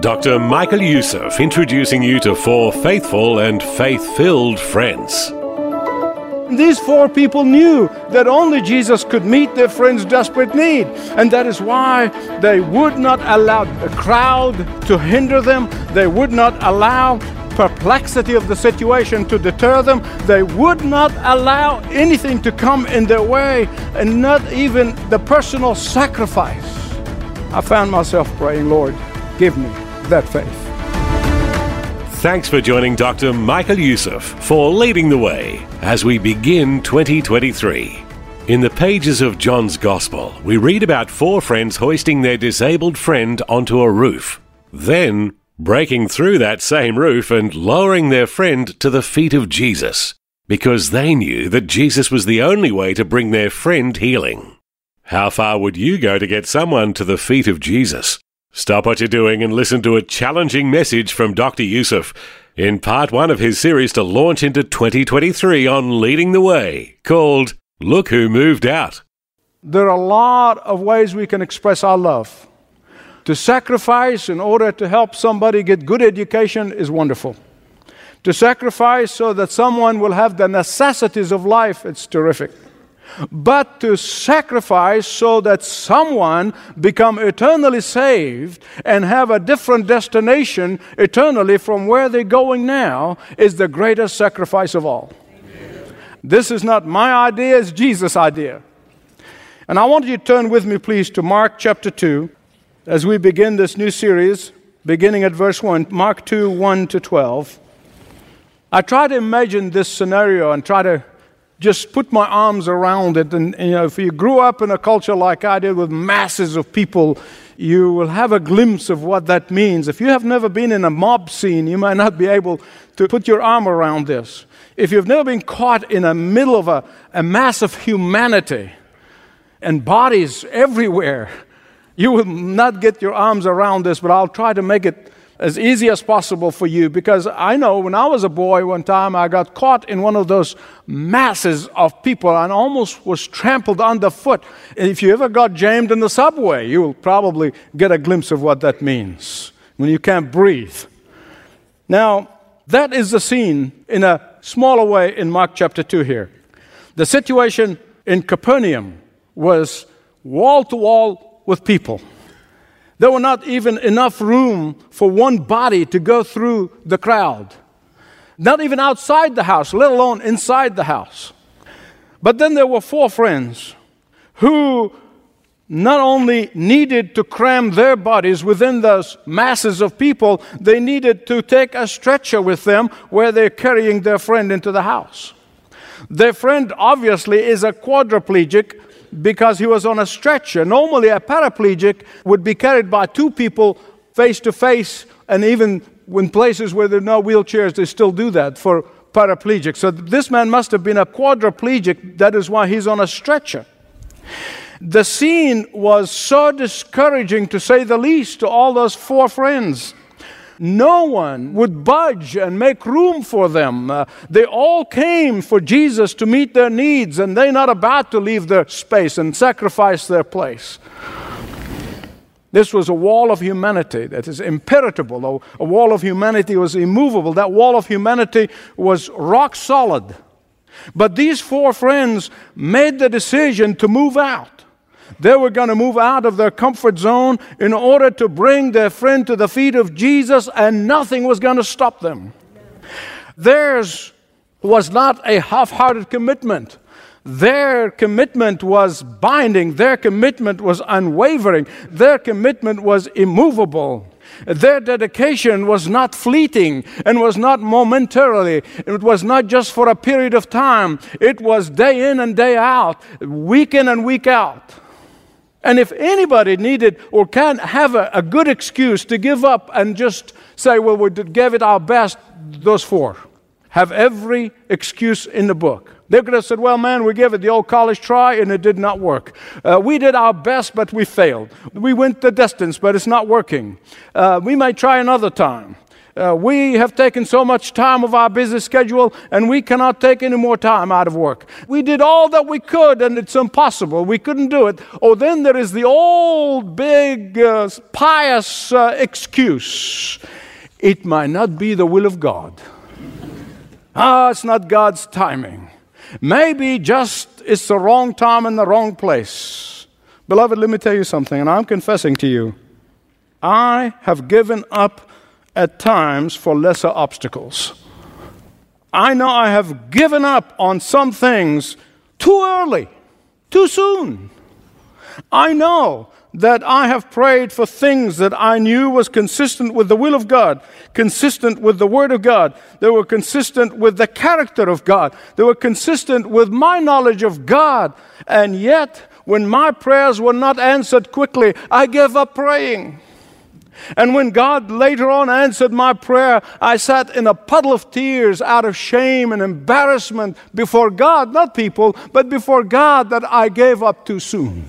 Dr. Michael Youssef introducing you to four faithful and faith-filled friends. These four people knew that only Jesus could meet their friends' desperate need, and that is why they would not allow a crowd to hinder them. They would not allow perplexity of the situation to deter them. They would not allow anything to come in their way, and not even the personal sacrifice. I found myself praying, Lord, give me that faith. Thanks for joining Dr. Michael Youssef for Leading the Way as we begin 2023. In the pages of John's Gospel, we read about four friends hoisting their disabled friend onto a roof, then breaking through that same roof and lowering their friend to the feet of Jesus, because they knew that Jesus was the only way to bring their friend healing. How far would you go to get someone to the feet of Jesus? Stop what you're doing and listen to a challenging message from Dr. Youssef in part one of his series to launch into 2023 on Leading the Way, called Look Who Moved Out. There are a lot of ways we can express our love. To sacrifice in order to help somebody get good education is wonderful. To sacrifice so that someone will have the necessities of life, it's terrific. But to sacrifice so that someone become eternally saved and have a different destination eternally from where they're going now is the greatest sacrifice of all. Amen. This is not my idea, it's Jesus' idea. And I want you to turn with me, please, to Mark chapter 2 as we begin this new series, beginning at verse 1, Mark 2, 1 to 12. I try to imagine this scenario and try to just put my arms around it. And, you know, if you grew up in a culture like I did with masses of people, you will have a glimpse of what that means. If you have never been in a mob scene, you might not be able to put your arm around this. If you've never been caught in the middle of a mass of humanity and bodies everywhere, you will not get your arms around this, but I'll try to make it as easy as possible for you, because I know when I was a boy one time, I got caught in one of those masses of people and almost was trampled underfoot. And if you ever got jammed in the subway, you will probably get a glimpse of what that means when you can't breathe. Now, that is the scene in a smaller way in Mark chapter 2 here. The situation in Capernaum was wall-to-wall with people. There were not even enough room for one body to go through the crowd. Not even outside the house, let alone inside the house. But then there were four friends who not only needed to cram their bodies within those masses of people, they needed to take a stretcher with them where they're carrying their friend into the house. Their friend obviously is a quadriplegic, because he was on a stretcher. Normally, a paraplegic would be carried by two people face to face, and even in places where there are no wheelchairs, they still do that for paraplegics. So this man must have been a quadriplegic. That is why he's on a stretcher. The scene was so discouraging, to say the least, to all those four friends. No one would budge and make room for them. They all came for Jesus to meet their needs, and they're not about to leave their space and sacrifice their place. This was a wall of humanity that is impenetrable. A wall of humanity was immovable. That wall of humanity was rock solid. But these four friends made the decision to move out. They were going to move out of their comfort zone in order to bring their friend to the feet of Jesus, and nothing was going to stop them. Theirs was not a half-hearted commitment. Their commitment was binding. Their commitment was unwavering. Their commitment was immovable. Their dedication was not fleeting and was not momentarily. It was not just for a period of time. It was day in and day out, week in and week out. And if anybody needed or can have a good excuse to give up and just say, well, we gave it our best, those four have every excuse in the book. They could have said, well, man, we gave it the old college try, and it did not work. We did our best, but we failed. We went the distance, but it's not working. We might try another time. We have taken so much time of our busy schedule, and we cannot take any more time out of work. We did all that we could, and it's impossible. We couldn't do it. Oh, then there is the old big pious excuse. It might not be the will of God. It's not God's timing. Maybe just it's the wrong time and the wrong place. Beloved, let me tell you something, and I'm confessing to you. I have given up at times for lesser obstacles. I know I have given up on some things too early, too soon. I know that I have prayed for things that I knew was consistent with the will of God, consistent with the Word of God. They were consistent with the character of God. They were consistent with my knowledge of God. And yet, when my prayers were not answered quickly, I gave up praying. And when God later on answered my prayer, I sat in a puddle of tears out of shame and embarrassment before God, not people, but before God, that I gave up too soon.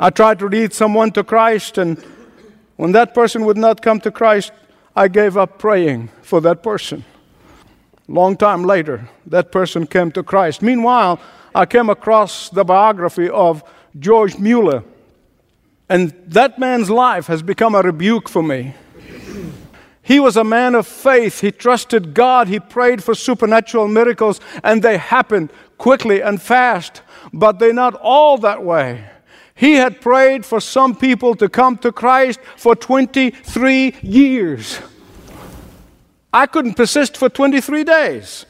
I tried to lead someone to Christ, and when that person would not come to Christ, I gave up praying for that person. Long time later, that person came to Christ. Meanwhile, I came across the biography of George Mueller, and that man's life has become a rebuke for me. He was a man of faith. He trusted God. He prayed for supernatural miracles, and they happened quickly and fast, but they're not all that way. He had prayed for some people to come to Christ for 23 years. I couldn't persist for 23 days.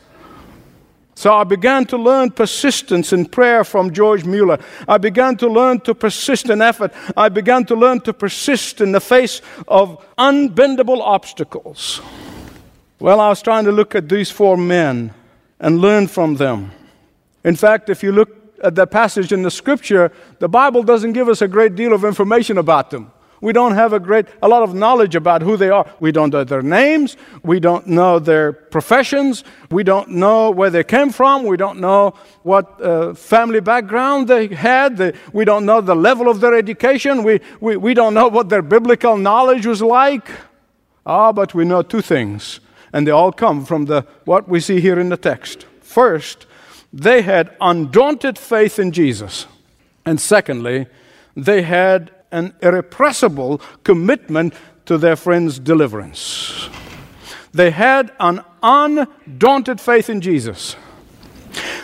So I began to learn persistence in prayer from George Mueller. I began to learn to persist in effort. I began to learn to persist in the face of unbendable obstacles. Well, I was trying to look at these four men and learn from them. In fact, if you look at that passage in the Scripture, the Bible doesn't give us a great deal of information about them. We don't have a lot of knowledge about who they are. We don't know their names. We don't know their professions. We don't know where they came from. We don't know what family background they had. We don't know the level of their education. We don't know what their biblical knowledge was like. But we know two things, and they all come from what we see here in the text. First, they had undaunted faith in Jesus. And secondly, they had an irrepressible commitment to their friend's deliverance. They had an undaunted faith in Jesus.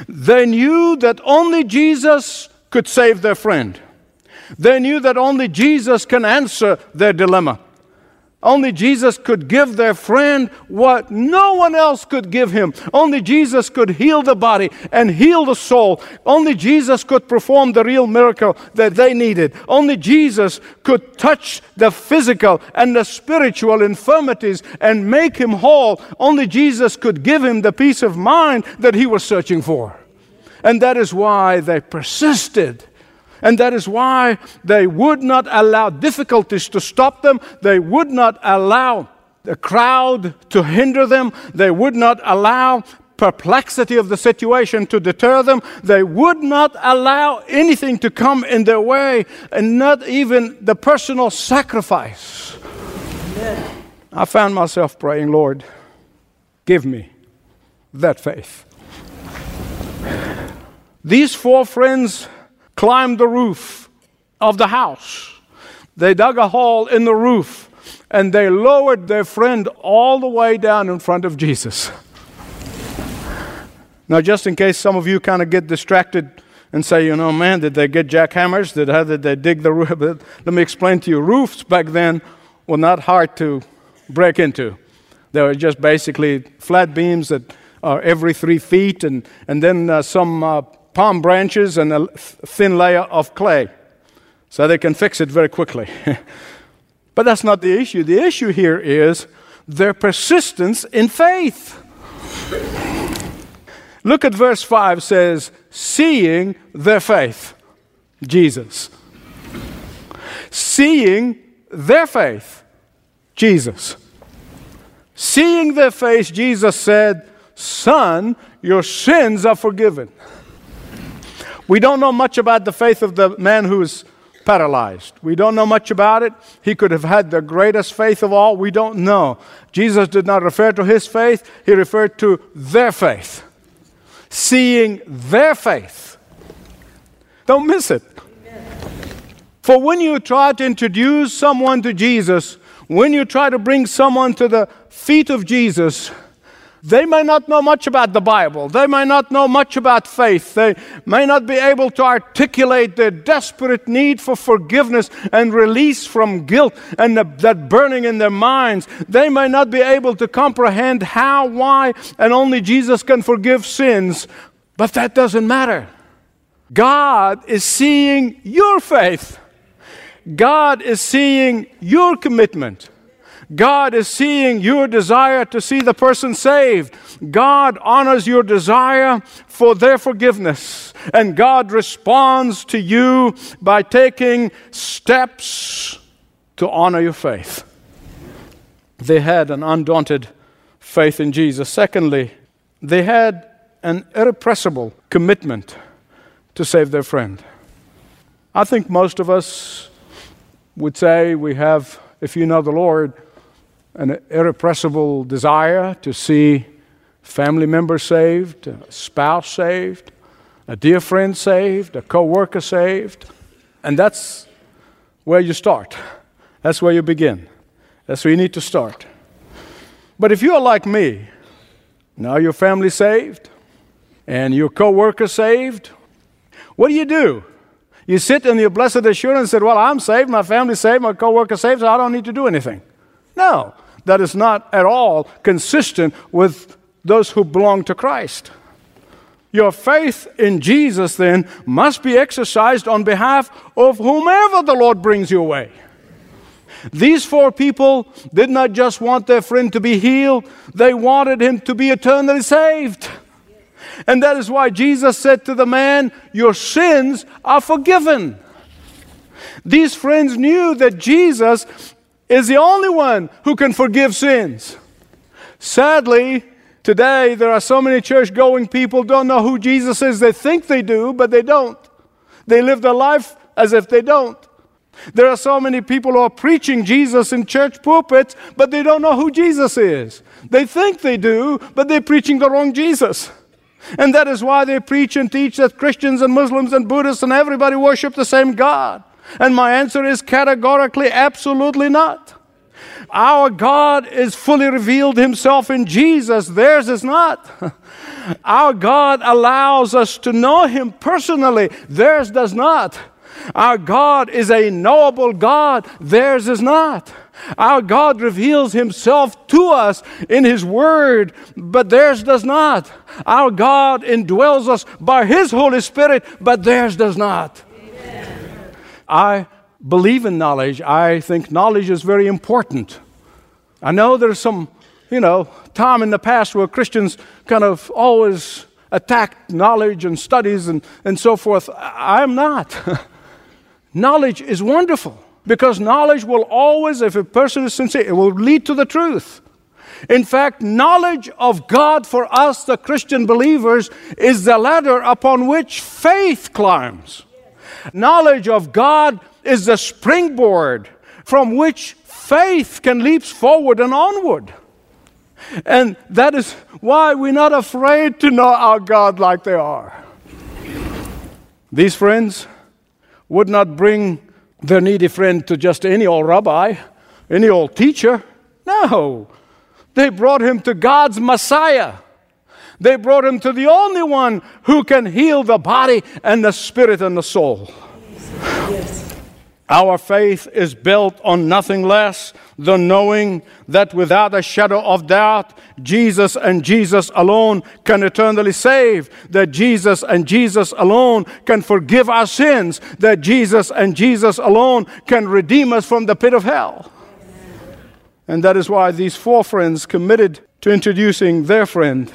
They knew that only Jesus could save their friend. They knew that only Jesus can answer their dilemma. Only Jesus could give their friend what no one else could give him. Only Jesus could heal the body and heal the soul. Only Jesus could perform the real miracle that they needed. Only Jesus could touch the physical and the spiritual infirmities and make him whole. Only Jesus could give him the peace of mind that he was searching for. And that is why they persisted. And that is why they would not allow difficulties to stop them. They would not allow the crowd to hinder them. They would not allow perplexity of the situation to deter them. They would not allow anything to come in their way, and not even the personal sacrifice. Amen. I found myself praying, Lord, give me that faith. These four friends climbed the roof of the house. They dug a hole in the roof, and they lowered their friend all the way down in front of Jesus. Now, just in case some of you kind of get distracted and say, you know, man, did they get jackhammers? How did they dig the roof? Let me explain to you. Roofs back then were not hard to break into. They were just basically flat beams that are every 3 feet, and then some palm branches and a thin layer of clay, so they can fix it very quickly. But that's not the issue. The issue here is their persistence in faith. Look at verse 5. Says, seeing their faith, Jesus. seeing their faith, Jesus. Seeing their faith, Jesus said, "Son, your sins are forgiven." We don't know much about the faith of the man who is paralyzed. We don't know much about it. He could have had the greatest faith of all. We don't know. Jesus did not refer to his faith. He referred to their faith. Seeing their faith. Don't miss it. Amen. For when you try to introduce someone to Jesus, when you try to bring someone to the feet of Jesus, they may not know much about the Bible. They may not know much about faith. They may not be able to articulate their desperate need for forgiveness and release from guilt and that burning in their minds. They may not be able to comprehend how, why, and only Jesus can forgive sins. But that doesn't matter. God is seeing your faith. God is seeing your commitment. God is seeing your desire to see the person saved. God honors your desire for their forgiveness. And God responds to you by taking steps to honor your faith. They had an undaunted faith in Jesus. Secondly, they had an irrepressible commitment to save their friend. I think most of us would say we have, if you know the Lord, an irrepressible desire to see family members saved, a spouse saved, a dear friend saved, a co-worker saved. And that's where you start. That's where you begin. That's where you need to start. But if you are like me, now your family saved and your co-worker saved, what do? You sit in your blessed assurance that, well, I'm saved, my family's saved, my co-worker's saved, so I don't need to do anything. No, that is not at all consistent with those who belong to Christ. Your faith in Jesus, then, must be exercised on behalf of whomever the Lord brings your way. These four people did not just want their friend to be healed, they wanted him to be eternally saved. And that is why Jesus said to the man, "Your sins are forgiven." These friends knew that Jesus is the only one who can forgive sins. Sadly, today there are so many church-going people who don't know who Jesus is. They think they do, but they don't. They live their life as if they don't. There are so many people who are preaching Jesus in church pulpits, but they don't know who Jesus is. They think they do, but they're preaching the wrong Jesus. And that is why they preach and teach that Christians and Muslims and Buddhists and everybody worship the same God. And my answer is categorically, absolutely not. Our God is fully revealed himself in Jesus. Theirs is not. Our God allows us to know him personally. Theirs does not. Our God is a knowable God. Theirs is not. Our God reveals himself to us in his word, but theirs does not. Our God indwells us by his Holy Spirit, but theirs does not. Amen. I believe in knowledge. I think knowledge is very important. I know there's some, time in the past where Christians kind of always attacked knowledge and studies and so forth. I'm not. Knowledge is wonderful, because knowledge will always, if a person is sincere, it will lead to the truth. In fact, knowledge of God for us, the Christian believers, is the ladder upon which faith climbs. Yes. Knowledge of God is the springboard from which faith can leap forward and onward. And that is why we're not afraid to know our God like they are. These friends would not bring their needy friend to just any old rabbi, any old teacher. No. They brought him to God's Messiah. They brought him to the only one who can heal the body and the spirit and the soul. Yes. Our faith is built on nothing less than knowing that without a shadow of doubt, Jesus and Jesus alone can eternally save, that Jesus and Jesus alone can forgive our sins, that Jesus and Jesus alone can redeem us from the pit of hell. And that is why these four friends committed to introducing their friend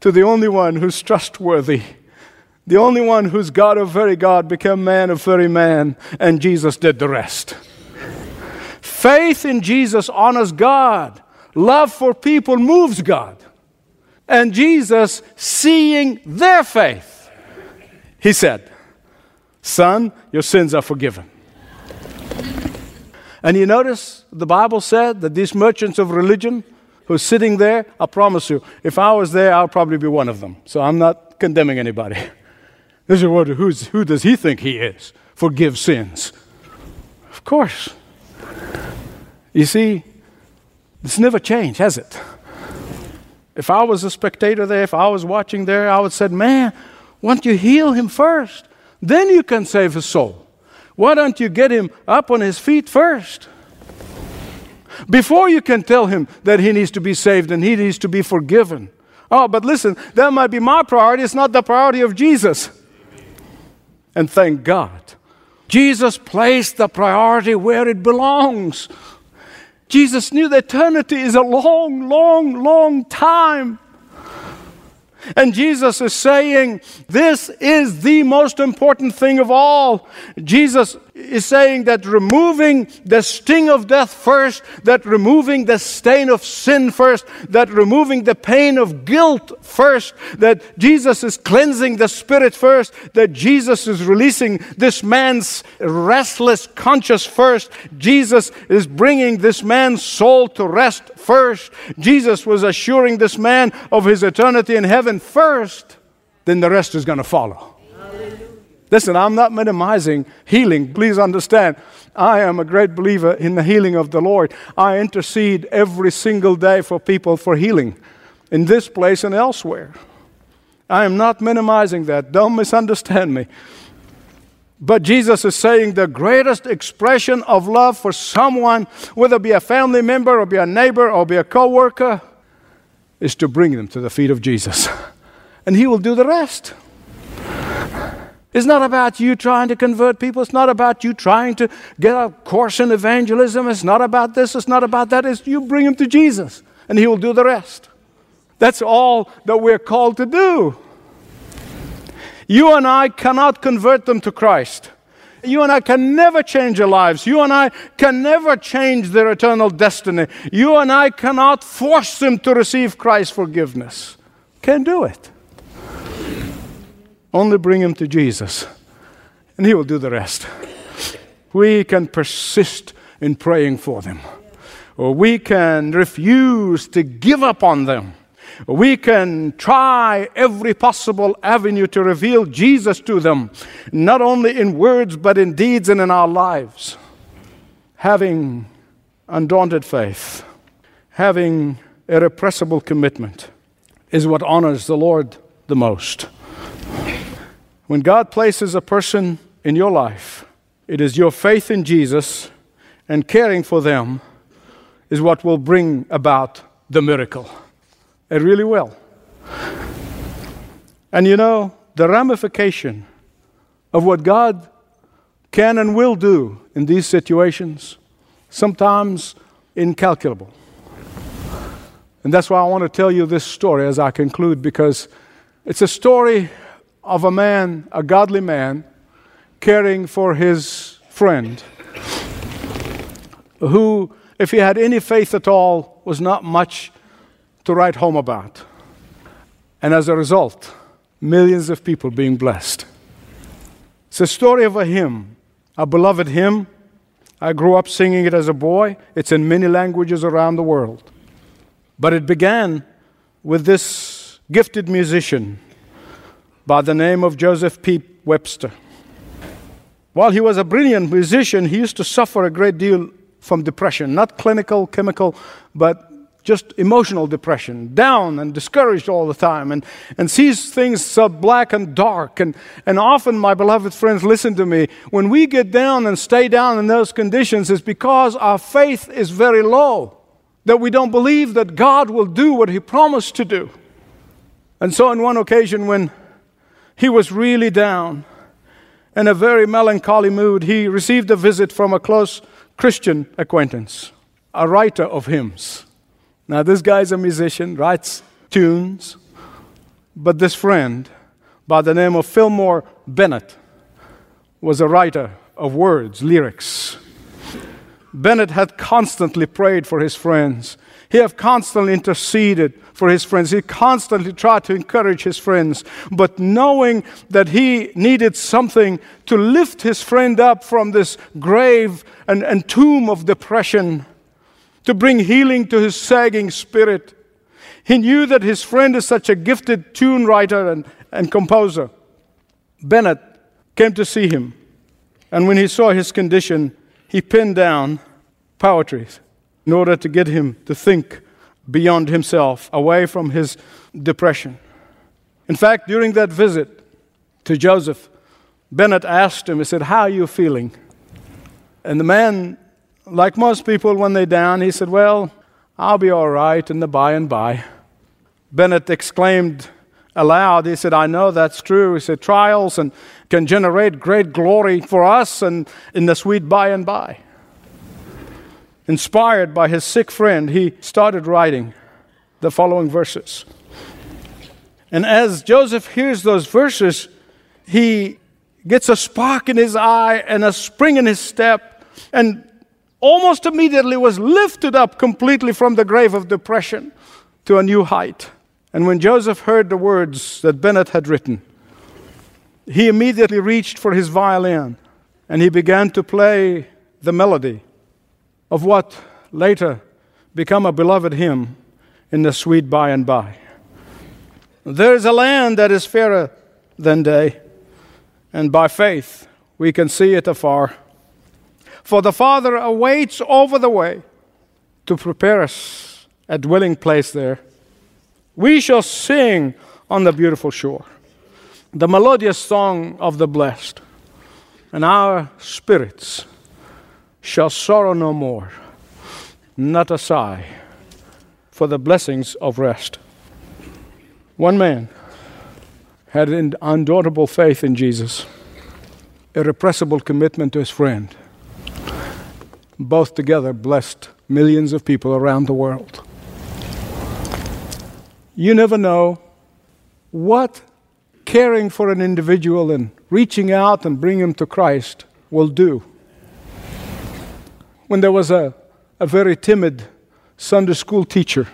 to the only one who's trustworthy, the only one whose God of very God became man of very man, and Jesus did the rest. Faith in Jesus honors God. Love for people moves God. And Jesus, seeing their faith, he said, "Son, your sins are forgiven." And you notice the Bible said that these merchants of religion who are sitting there, I promise you, if I was there, I'll probably be one of them. So I'm not condemning anybody. This is what, who does he think he is? Forgive sins. Of course. You see, it's never changed, has it? If I was a spectator there, if I was watching there, I would say, man, why don't you heal him first? Then you can save his soul. Why don't you get him up on his feet first? Before you can tell him that he needs to be saved and he needs to be forgiven. Oh, but listen, that might be my priority. It's not the priority of Jesus. And thank God, Jesus placed the priority where it belongs. Jesus knew that eternity is a long, long, long time. And Jesus is saying, this is the most important thing of all. Jesus is saying that removing the sting of death first, that removing the stain of sin first, that removing the pain of guilt first, that Jesus is cleansing the spirit first, that Jesus is releasing this man's restless conscience first, Jesus is bringing this man's soul to rest first, Jesus was assuring this man of his eternity in heaven first, then the rest is going to follow. Listen, I'm not minimizing healing. Please understand, I am a great believer in the healing of the Lord. I intercede every single day for people for healing in this place and elsewhere. I am not minimizing that. Don't misunderstand me. But Jesus is saying the greatest expression of love for someone, whether it be a family member or be a neighbor or be a co-worker, is to bring them to the feet of Jesus. And he will do the rest. It's not about you trying to convert people. It's not about you trying to get a course in evangelism. It's not about this. It's not about that. It's you bring them to Jesus, and he will do the rest. That's all that we're called to do. You and I cannot convert them to Christ. You and I can never change their lives. You and I can never change their eternal destiny. You and I cannot force them to receive Christ's forgiveness. Can't do it. Only bring him to Jesus, and he will do the rest. We can persist in praying for them. Or we can refuse to give up on them. We can try every possible avenue to reveal Jesus to them, not only in words, but in deeds and in our lives. Having undaunted faith, having irrepressible commitment is what honors the Lord the most. When God places a person in your life, it is your faith in Jesus and caring for them is what will bring about the miracle. It really will. And you know, the ramification of what God can and will do in these situations, sometimes incalculable. And that's why I want to tell you this story as I conclude, because it's a story of a man, a godly man, caring for his friend, who, if he had any faith at all, was not much to write home about. And as a result, millions of people being blessed. It's a story of a hymn, a beloved hymn. I grew up singing it as a boy. It's in many languages around the world. But it began with this gifted musician by the name of Joseph P. Webster. While he was a brilliant musician, he used to suffer a great deal from depression, not clinical, chemical, but just emotional depression, down and discouraged all the time, and sees things so black and dark. And often, my beloved friends, listen to me, when we get down and stay down in those conditions, it's because our faith is very low, that we don't believe that God will do what he promised to do. And so on one occasion when he was really down, in a very melancholy mood, he received a visit from a close Christian acquaintance, a writer of hymns. Now, this guy's a musician, writes tunes, but this friend, by the name of Fillmore Bennett, was a writer of words, lyrics. Bennett had constantly prayed for his friends. He had constantly interceded for his friends. He constantly tried to encourage his friends. But knowing that he needed something to lift his friend up from this grave and tomb of depression, to bring healing to his sagging spirit, he knew that his friend is such a gifted tune writer and composer. Bennett came to see him, and when he saw his condition, he pinned down poetry in order to get him to think beyond himself, away from his depression. In fact, during that visit to Joseph, Bennett asked him, he said, "How are you feeling?" And the man, like most people when they're down, he said, "Well, I'll be all right in the by and by." Bennett exclaimed aloud, he said, "I know that's true." He said, "Trials and can generate great glory for us and in the sweet by and by." Inspired by his sick friend, he started writing the following verses. And as Joseph hears those verses, he gets a spark in his eye and a spring in his step, and almost immediately was lifted up completely from the grave of depression to a new height. And when Joseph heard the words that Bennett had written, he immediately reached for his violin, and he began to play the melody of what later became a beloved hymn, "In the Sweet By and By." There is a land that is fairer than day, and by faith we can see it afar. For the Father awaits over the way to prepare us a dwelling place there. We shall sing on the beautiful shore the melodious song of the blessed, and our spirits shall sorrow no more, not a sigh, for the blessings of rest. One man had an undaunted faith in Jesus, irrepressible commitment to his friend. Both together blessed millions of people around the world. You never know what caring for an individual and reaching out and bringing him to Christ will do. When there was a very timid Sunday school teacher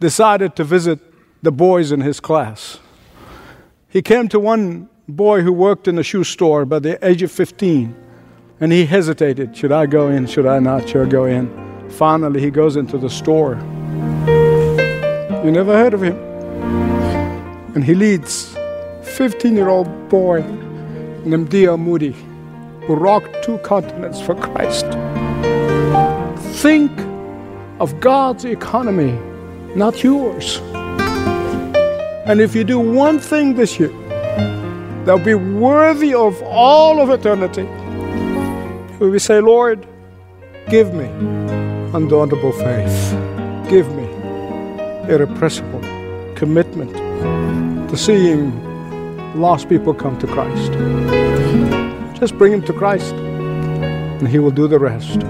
decided to visit the boys in his class, he came to one boy who worked in a shoe store by the age of 15, and he hesitated. Should I go in? Should I not? Should I go in? Finally, he goes into the store. You never heard of him. And he leads 15-year-old boy named D.L. Moody, who rocked 2 continents for Christ. Think of God's economy, not yours. And if you do one thing this year that'll be worthy of all of eternity, we say, "Lord, give me undaunted faith. Give me irrepressible commitment to seeing lost people come to Christ." Just bring him to Christ, and he will do the rest.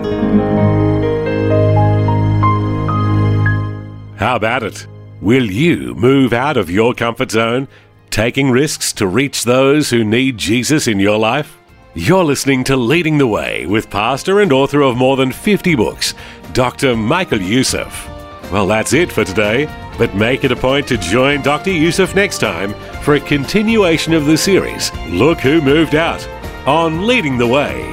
How about it? Will you move out of your comfort zone, taking risks to reach those who need Jesus in your life? You're listening to Leading the Way with pastor and author of more than 50 books, Dr. Michael Youssef. Well, that's it for today, but make it a point to join Dr. Youssef next time for a continuation of the series, Look Who Moved Out, on Leading the Way.